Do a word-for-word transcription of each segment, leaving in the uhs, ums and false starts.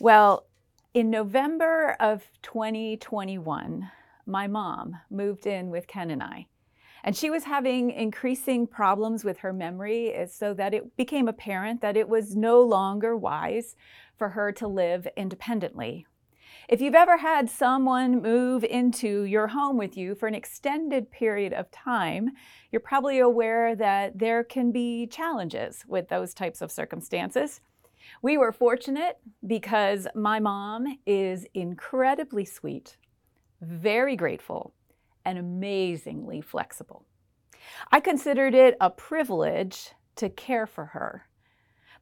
Well, in November of twenty twenty-one, my mom moved in with Ken and I, and she was having increasing problems with her memory, so that it became apparent that it was no longer wise for her to live independently. If you've ever had someone move into your home with you for an extended period of time, you're probably aware that there can be challenges with those types of circumstances. We were fortunate because my mom is incredibly sweet, very grateful, and amazingly flexible. I considered it a privilege to care for her.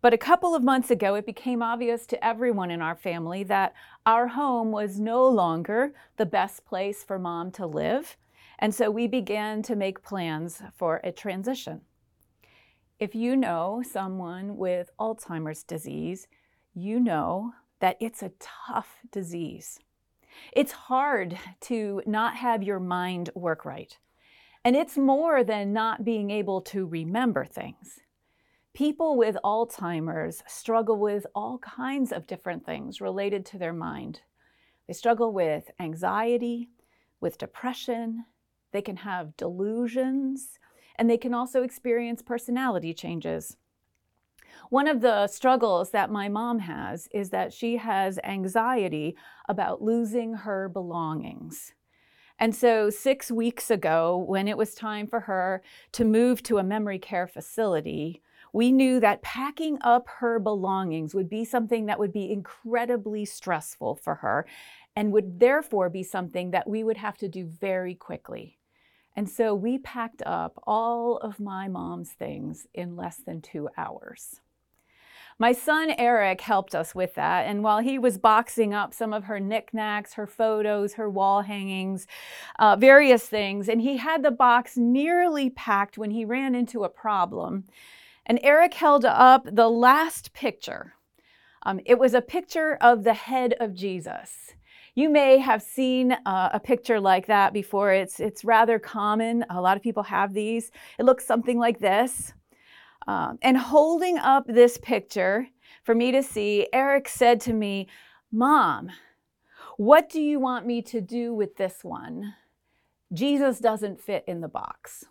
But a couple of months ago, it became obvious to everyone in our family that our home was no longer the best place for Mom to live, and so we began to make plans for a transition. If you know someone with Alzheimer's disease, you know that it's a tough disease. It's hard to not have your mind work right, and it's more than not being able to remember things. People with Alzheimer's struggle with all kinds of different things related to their mind. They struggle with anxiety, with depression, they can have delusions, and they can also experience personality changes. One of the struggles that my mom has is that she has anxiety about losing her belongings. And so six weeks ago, when it was time for her to move to a memory care facility, we knew that packing up her belongings would be something that would be incredibly stressful for her and would therefore be something that we would have to do very quickly. And so we packed up all of my mom's things in less than two hours. My son Eric helped us with that, and while he was boxing up some of her knickknacks, her photos, her wall hangings, uh, various things, and he had the box nearly packed when he ran into a problem. And Eric held up the last picture. Um, it was a picture of the head of Jesus. You may have seen uh, a picture like that before. It's, it's rather common. A lot of people have these. It looks something like this. Um, and holding up this picture for me to see, Eric said to me, "Mom, what do you want me to do with this one? Jesus doesn't fit in the box."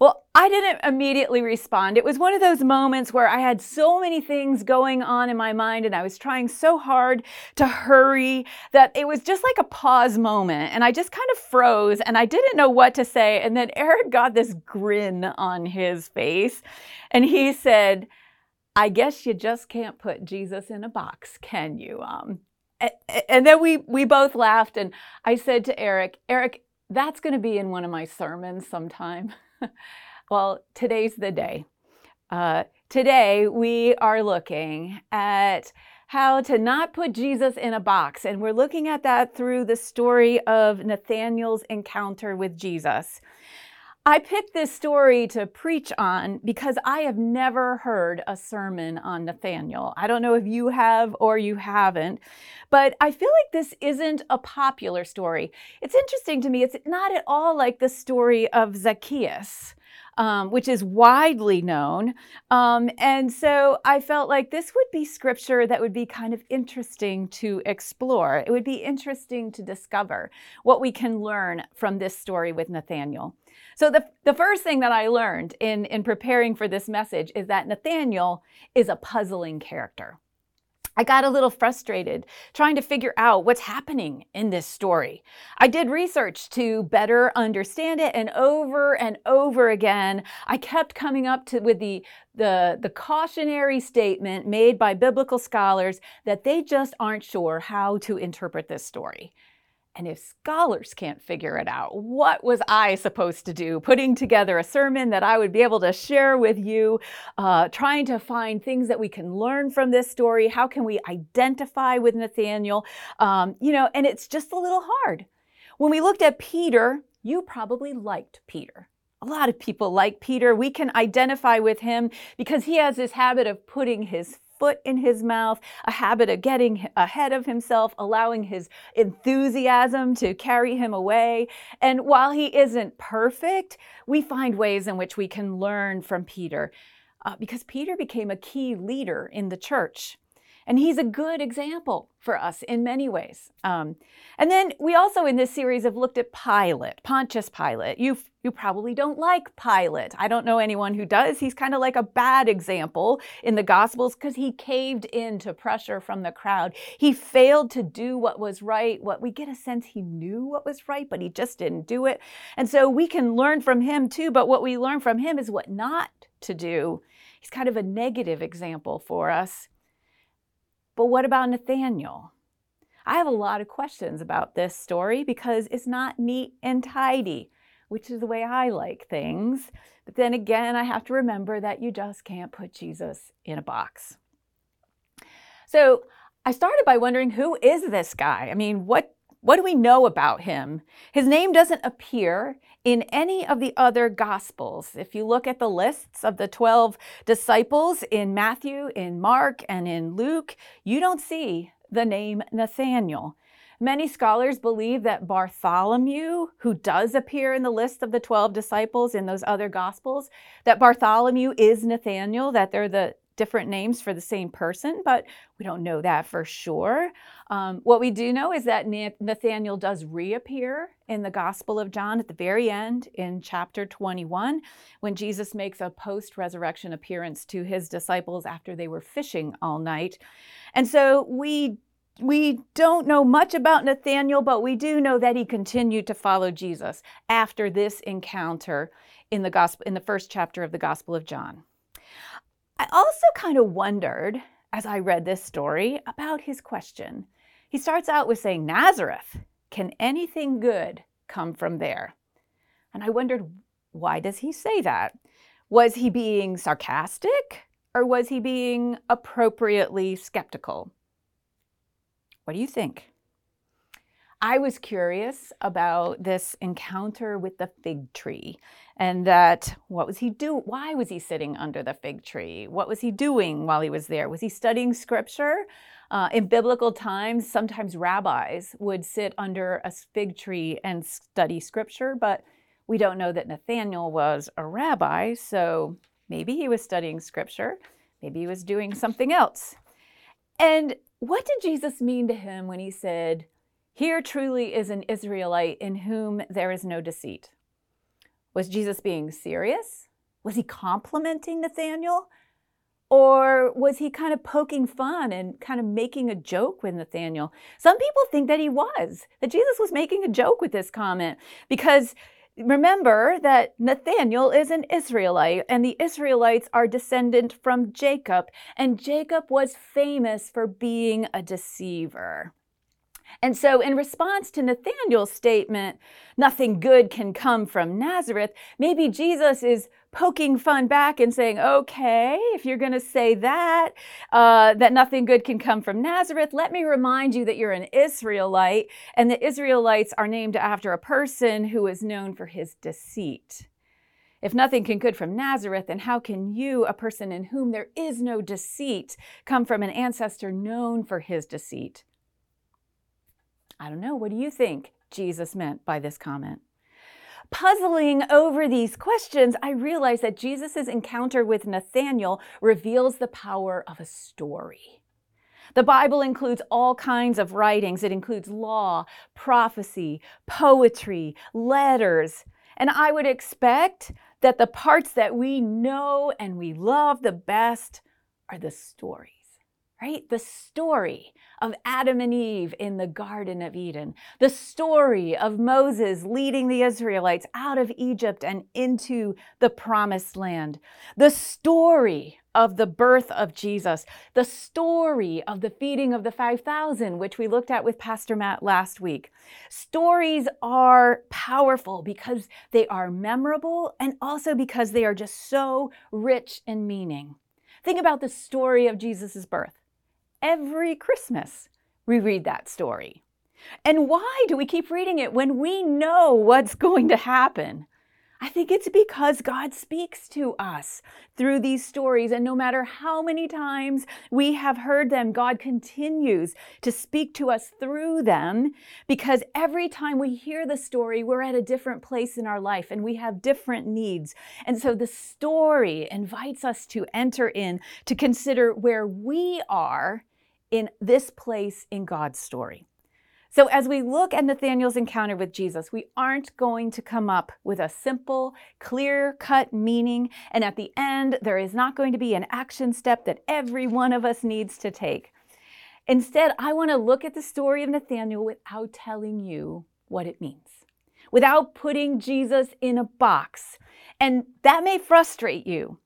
Well, I didn't immediately respond. It was one of those moments where I had so many things going on in my mind and I was trying so hard to hurry that it was just like a pause moment. And I just kind of froze and I didn't know what to say. And then Eric got this grin on his face and he said, "I guess you just can't put Jesus in a box, can you?" Um, and then we, we both laughed and I said to Eric, "Eric, that's going to be in one of my sermons sometime." Well, today's the day. Uh, today, we are looking at how to not put Jesus in a box. And we're looking at that through the story of Nathanael's encounter with Jesus. I picked this story to preach on because I have never heard a sermon on Nathanael. I don't know if you have or you haven't, but I feel like this isn't a popular story. It's interesting to me. It's not at all like the story of Zacchaeus, um, which is widely known. Um, and so I felt like this would be scripture that would be kind of interesting to explore. It would be interesting to discover what we can learn from this story with Nathanael. So the, the first thing that I learned in, in preparing for this message is that Nathanael is a puzzling character. I got a little frustrated trying to figure out what's happening in this story. I did research to better understand it, and over and over again, I kept coming up to with the, the, the cautionary statement made by biblical scholars that they just aren't sure how to interpret this story. And if scholars can't figure it out, what was I supposed to do? Putting together a sermon that I would be able to share with you, uh, trying to find things that we can learn from this story. How can we identify with Nathanael? Um, you know, and it's just a little hard. When we looked at Peter, you probably liked Peter. A lot of people like Peter. We can identify with him because he has this habit of putting his foot in his mouth, a habit of getting ahead of himself, allowing his enthusiasm to carry him away. And while he isn't perfect, we find ways in which we can learn from Peter, uh, because Peter became a key leader in the church. And he's a good example for us in many ways. Um, and then we also in this series have looked at Pilate, Pontius Pilate. You, you probably don't like Pilate. I don't know anyone who does. He's kind of like a bad example in the Gospels because he caved in to pressure from the crowd. He failed to do what was right. What we get a sense he knew what was right, but he just didn't do it. And so we can learn from him too, but what we learn from him is what not to do. He's kind of a negative example for us. But what about Nathanael? I have a lot of questions about this story because it's not neat and tidy, which is the way I like things. But then again, I have to remember that you just can't put Jesus in a box. So I started by wondering, who is this guy? I mean, what, what do we know about him? His name doesn't appear in any of the other Gospels. If you look at the lists of the twelve disciples in Matthew, in Mark, and in Luke, you don't see the name Nathanael. Many scholars believe that Bartholomew, who does appear in the list of the twelve disciples in those other Gospels, that Bartholomew is Nathanael, that they're the different names for the same person, but we don't know that for sure. Um, what we do know is that Nathanael does reappear in the Gospel of John at the very end in chapter twenty-one, when Jesus makes a post-resurrection appearance to his disciples after they were fishing all night. And so we we don't know much about Nathanael, but we do know that he continued to follow Jesus after this encounter in the gospel in the first chapter of the Gospel of John. I also kind of wondered, as I read this story, about his question. He starts out with saying, Nazareth, can anything good come from there? And I wondered, why does he say that? Was he being sarcastic, or was he being appropriately skeptical? What do you think? I was curious about this encounter with the fig tree and that what was he do? Why was he sitting under the fig tree? What was he doing while he was there? Was he studying scripture? Uh, in biblical times, sometimes rabbis would sit under a fig tree and study scripture, but we don't know that Nathanael was a rabbi, so maybe he was studying scripture. Maybe he was doing something else. And what did Jesus mean to him when he said, here truly is an Israelite in whom there is no deceit? Was Jesus being serious? Was he complimenting Nathanael? Or was he kind of poking fun and kind of making a joke with Nathanael? Some people think that he was, that Jesus was making a joke with this comment, because remember that Nathanael is an Israelite, and the Israelites are descendant from Jacob, and Jacob was famous for being a deceiver. And so in response to Nathanael's statement, nothing good can come from Nazareth, maybe Jesus is poking fun back and saying, okay, if you're going to say that, uh, that nothing good can come from Nazareth, let me remind you that you're an Israelite, and the Israelites are named after a person who is known for his deceit. If nothing can good from Nazareth, then how can you, a person in whom there is no deceit, come from an ancestor known for his deceit? I don't know, what do you think Jesus meant by this comment? Puzzling over these questions, I realized that Jesus' encounter with Nathanael reveals the power of a story. The Bible includes all kinds of writings. It includes law, prophecy, poetry, letters. And I would expect that the parts that we know and we love the best are the stories. Right? The story of Adam and Eve in the Garden of Eden, the story of Moses leading the Israelites out of Egypt and into the Promised Land, the story of the birth of Jesus, the story of the feeding of the five thousand, which we looked at with Pastor Matt last week. Stories are powerful because they are memorable and also because they are just so rich in meaning. Think about the story of Jesus' birth. Every Christmas, we read that story. And why do we keep reading it when we know what's going to happen? I think it's because God speaks to us through these stories, and no matter how many times we have heard them, God continues to speak to us through them, because every time we hear the story, we're at a different place in our life and we have different needs. And so the story invites us to enter in, to consider where we are in this place in God's story. So as we look at Nathanael's encounter with Jesus, we aren't going to come up with a simple, clear-cut meaning, and at the end, there is not going to be an action step that every one of us needs to take. Instead, I want to look at the story of Nathanael without telling you what it means, without putting Jesus in a box. And that may frustrate you,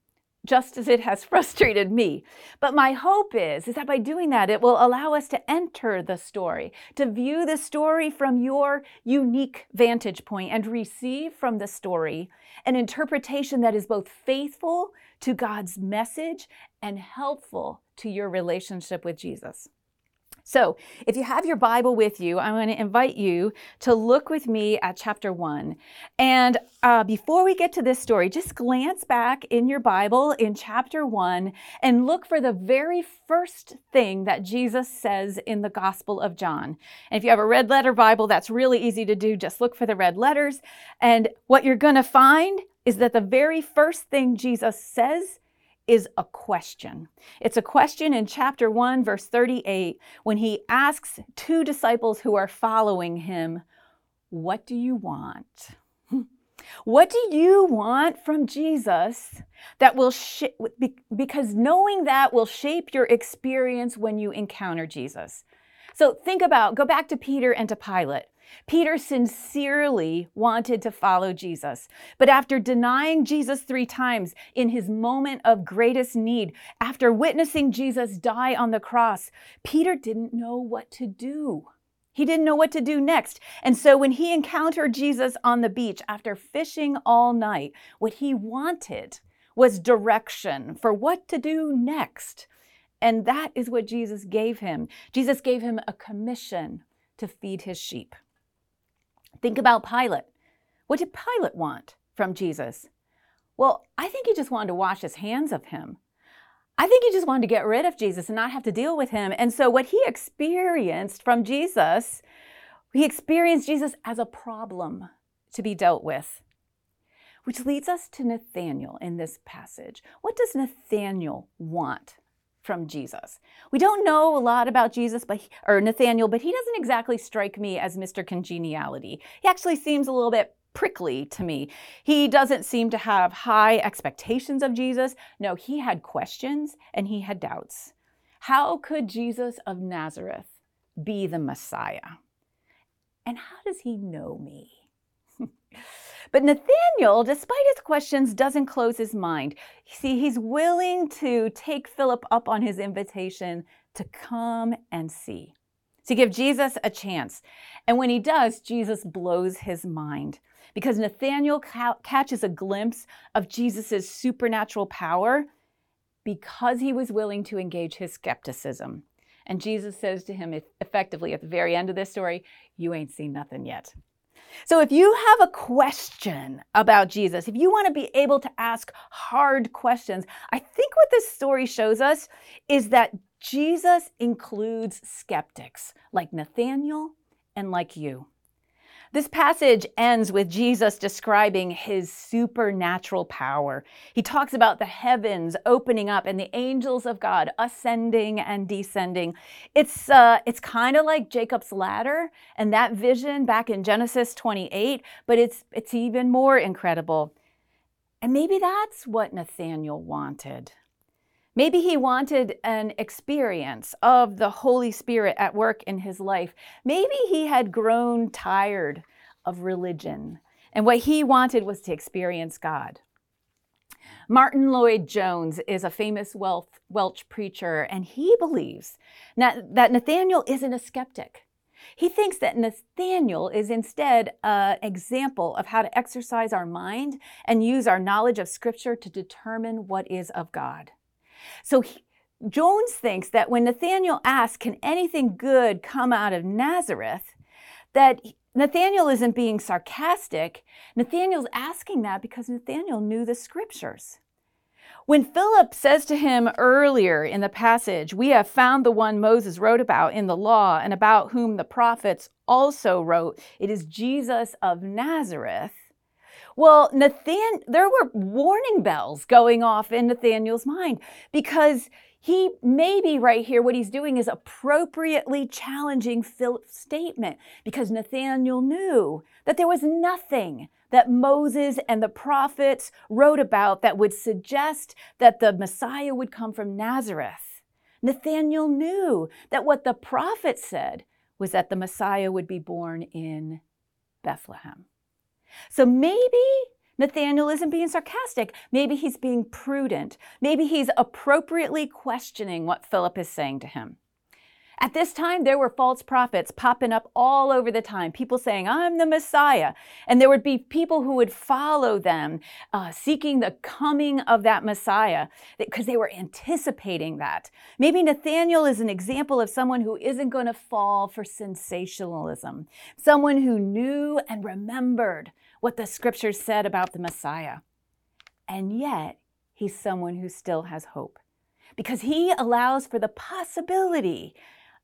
just as it has frustrated me. But my hope is, is that by doing that, it will allow us to enter the story, to view the story from your unique vantage point and receive from the story an interpretation that is both faithful to God's message and helpful to your relationship with Jesus. So if you have your Bible with you, I want to invite you to look with me at chapter one. And uh, before we get to this story, just glance back in your Bible in chapter one and look for the very first thing that Jesus says in the Gospel of John. And if you have a red letter Bible, that's really easy to do. Just look for the red letters. And what you're going to find is that the very first thing Jesus says is a question. It's a question in chapter one, verse thirty-eight, when he asks two disciples who are following him, "What do you want?" What do you want from Jesus that will sh- because knowing that will shape your experience when you encounter Jesus. So think about, go back to Peter and to Pilate. Peter sincerely wanted to follow Jesus, but after denying Jesus three times in his moment of greatest need, after witnessing Jesus die on the cross, Peter didn't know what to do. He didn't know what to do next. And so when he encountered Jesus on the beach after fishing all night, what he wanted was direction for what to do next. And that is what Jesus gave him. Jesus gave him a commission to feed his sheep. Think about Pilate. What did Pilate want from Jesus? Well, I think he just wanted to wash his hands of him. I think he just wanted to get rid of Jesus and not have to deal with him. And so what he experienced from Jesus, he experienced Jesus as a problem to be dealt with, which leads us to Nathanael in this passage. What does Nathanael want from Jesus? We don't know a lot about Jesus, but he, or Nathanael, but he doesn't exactly strike me as Mister Congeniality. He actually seems a little bit prickly to me. He doesn't seem to have high expectations of Jesus. No, he had questions and he had doubts. How could Jesus of Nazareth be the Messiah? And how does he know me? But Nathanael, despite his questions, doesn't close his mind. See, he's willing to take Philip up on his invitation to come and see, to give Jesus a chance. And when he does, Jesus blows his mind because Nathanael ca- catches a glimpse of Jesus's supernatural power because he was willing to engage his skepticism. And Jesus says to him effectively at the very end of this story, "You ain't seen nothing yet." So if you have a question about Jesus, if you want to be able to ask hard questions, I think what this story shows us is that Jesus includes skeptics like Nathanael and like you. This passage ends with Jesus describing his supernatural power. He talks about the heavens opening up and the angels of God ascending and descending. It's uh, it's kind of like Jacob's ladder and that vision back in Genesis twenty-eight, but it's it's even more incredible. And maybe that's what Nathanael wanted. Maybe he wanted an experience of the Holy Spirit at work in his life. Maybe he had grown tired of religion, and what he wanted was to experience God. Martyn Lloyd-Jones is a famous Welsh preacher, and he believes that Nathanael isn't a skeptic. He thinks that Nathanael is instead an example of how to exercise our mind and use our knowledge of Scripture to determine what is of God. So he, Jones thinks that when Nathanael asks, "Can anything good come out of Nazareth?" that Nathanael isn't being sarcastic. Nathanael's asking that because Nathanael knew the Scriptures. When Philip says to him earlier in the passage, "We have found the one Moses wrote about in the law and about whom the prophets also wrote. It is Jesus of Nazareth." Well, Nathan, there were warning bells going off in Nathanael's mind because He maybe right here, what he's doing is appropriately challenging Philip's statement, because Nathanael knew that there was nothing that Moses and the prophets wrote about that would suggest that the Messiah would come from Nazareth. Nathanael knew that what the prophets said was that the Messiah would be born in Bethlehem. So maybe Nathanael isn't being sarcastic. Maybe he's being prudent. Maybe he's appropriately questioning what Philip is saying to him. At this time, there were false prophets popping up all over the time, people saying, I'm the Messiah. And there would be people who would follow them, uh, seeking the coming of that Messiah, because they were anticipating that. Maybe Nathanael is an example of someone who isn't going to fall for sensationalism, someone who knew and remembered what the scriptures said about the Messiah. And yet, he's someone who still has hope, because he allows for the possibility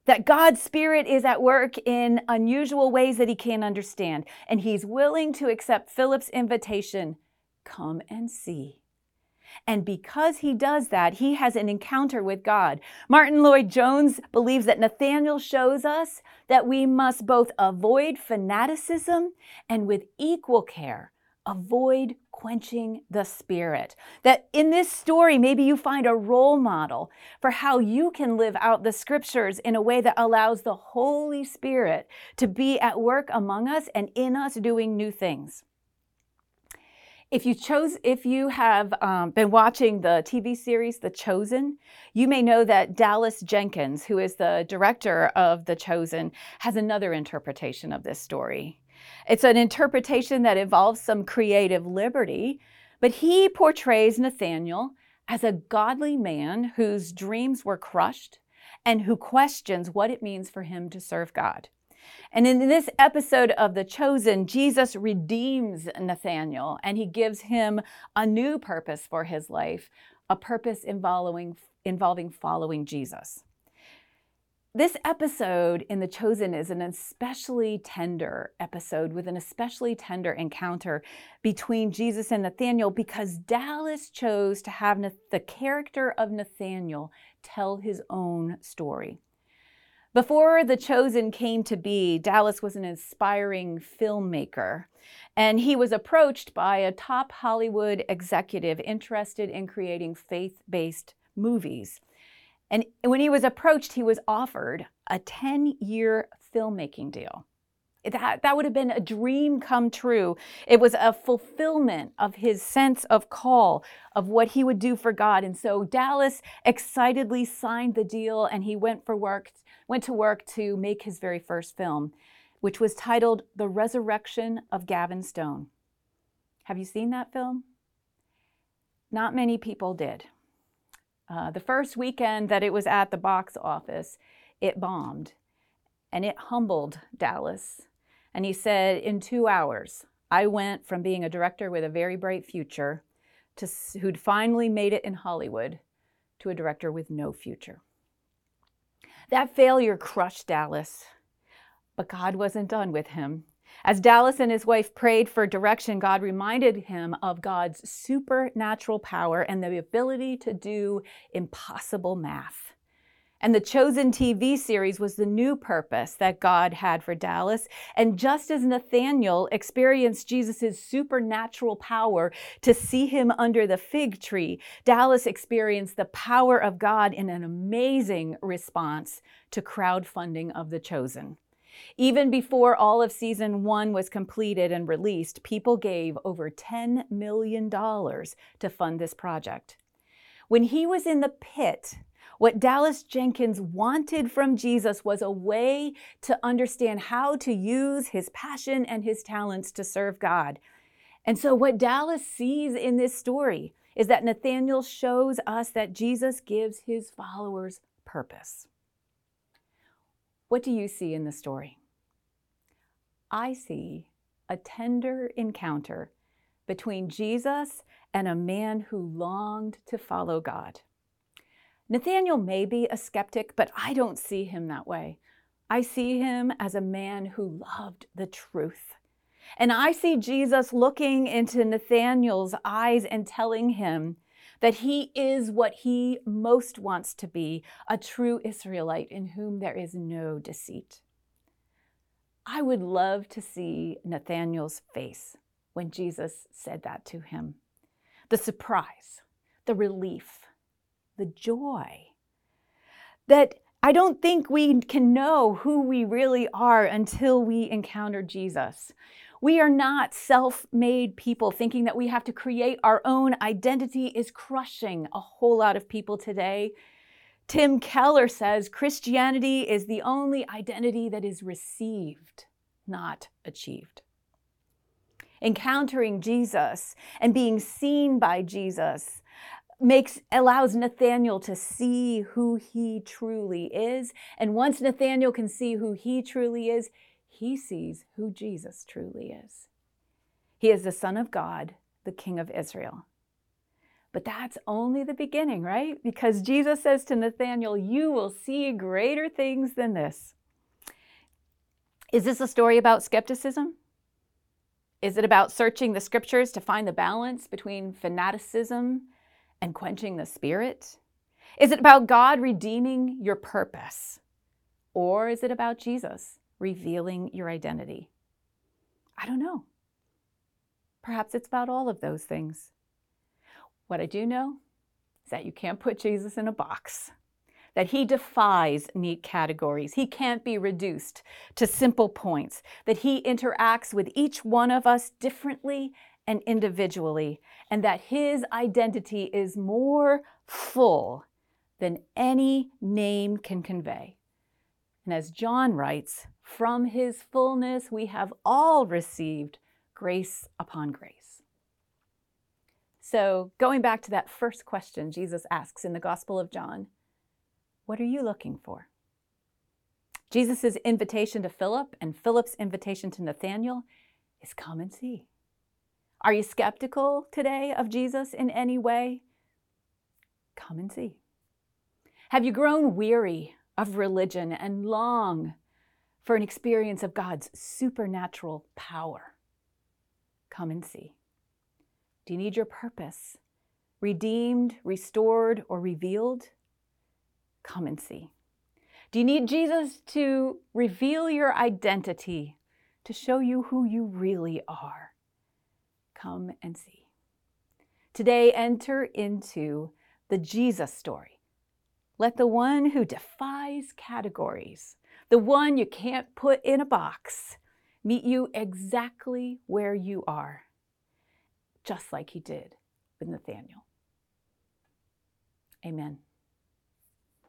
that God's Spirit is at work in unusual ways that he can't understand. And he's willing to accept Philip's invitation, come and see. And because he does that, he has an encounter with God. Martyn Lloyd-Jones believes that Nathanael shows us that we must both avoid fanaticism and with equal care, avoid quenching the Spirit. That in this story, maybe you find a role model for how you can live out the scriptures in a way that allows the Holy Spirit to be at work among us and in us doing new things. If you chose, if you have um, been watching the T V series, The Chosen, you may know that Dallas Jenkins, who is the director of The Chosen, has another interpretation of this story. It's an interpretation that involves some creative liberty, but he portrays Nathanael as a godly man whose dreams were crushed and who questions what it means for him to serve God. And in this episode of The Chosen, Jesus redeems Nathanael and he gives him a new purpose for his life, a purpose involving, involving following Jesus. This episode in The Chosen is an especially tender episode with an especially tender encounter between Jesus and Nathanael, because Dallas chose to have the character of Nathanael tell his own story. Before The Chosen came to be, Dallas was an aspiring filmmaker, and he was approached by a top Hollywood executive interested in creating faith-based movies. And when he was approached, he was offered a ten-year filmmaking deal. That, that would have been a dream come true. It was a fulfillment of his sense of call, of what he would do for God. And so Dallas excitedly signed the deal, and he went for work, went to work to make his very first film, which was titled The Resurrection of Gavin Stone. Have you seen that film? Not many people did. Uh, the first weekend that it was at the box office, it bombed. And it humbled Dallas. And he said, in two hours, I went from being a director with a very bright future, to who'd finally made it in Hollywood, to a director with no future. That failure crushed Dallas, but God wasn't done with him. As Dallas and his wife prayed for direction, God reminded him of God's supernatural power and the ability to do impossible math. And The Chosen T V series was the new purpose that God had for Dallas. And just as Nathanael experienced Jesus' supernatural power to see him under the fig tree, Dallas experienced the power of God in an amazing response to crowdfunding of The Chosen. Even before all of season one was completed and released, people gave over ten million dollars to fund this project. When he was in the pit, what Dallas Jenkins wanted from Jesus was a way to understand how to use his passion and his talents to serve God. And so what Dallas sees in this story is that Nathanael shows us that Jesus gives his followers purpose. What do you see in the story? I see a tender encounter between Jesus and a man who longed to follow God. Nathanael may be a skeptic, but I don't see him that way. I see him as a man who loved the truth. And I see Jesus looking into Nathanael's eyes and telling him that he is what he most wants to be, a true Israelite in whom there is no deceit. I would love to see Nathanael's face when Jesus said that to him. The surprise, the relief, the joy. That I don't think we can know who we really are until we encounter Jesus. We are not self-made people. Thinking that we have to create our own identity is crushing a whole lot of people today. Tim Keller says Christianity is the only identity that is received, not achieved. Encountering Jesus and being seen by Jesus makes allows Nathanael to see who he truly is. And once Nathanael can see who he truly is, he sees who Jesus truly is. He is the Son of God, the King of Israel. But that's only the beginning, right? Because Jesus says to Nathanael, you will see greater things than this. Is this a story about skepticism? Is it about searching the scriptures to find the balance between fanaticism and quenching the spirit? Is it about God redeeming your purpose? Or is it about Jesus revealing your identity? I don't know. Perhaps it's about all of those things. What I do know is that you can't put Jesus in a box, that he defies neat categories. He can't be reduced to simple points, that he interacts with each one of us differently and individually, and that his identity is more full than any name can convey. And as John writes, from his fullness we have all received grace upon grace. So going back to that first question Jesus asks in the Gospel of John, what are you looking for? Jesus' invitation to Philip and Philip's invitation to Nathanael is come and see. Are you skeptical today of Jesus in any way? Come and see. Have you grown weary of religion and long for an experience of God's supernatural power? Come and see. Do you need your purpose redeemed, restored, or revealed? Come and see. Do you need Jesus to reveal your identity, to show you who you really are? Come and see. Today, enter into the Jesus story. Let the one who defies categories, the one you can't put in a box, meet you exactly where you are, just like he did with Nathanael. Amen.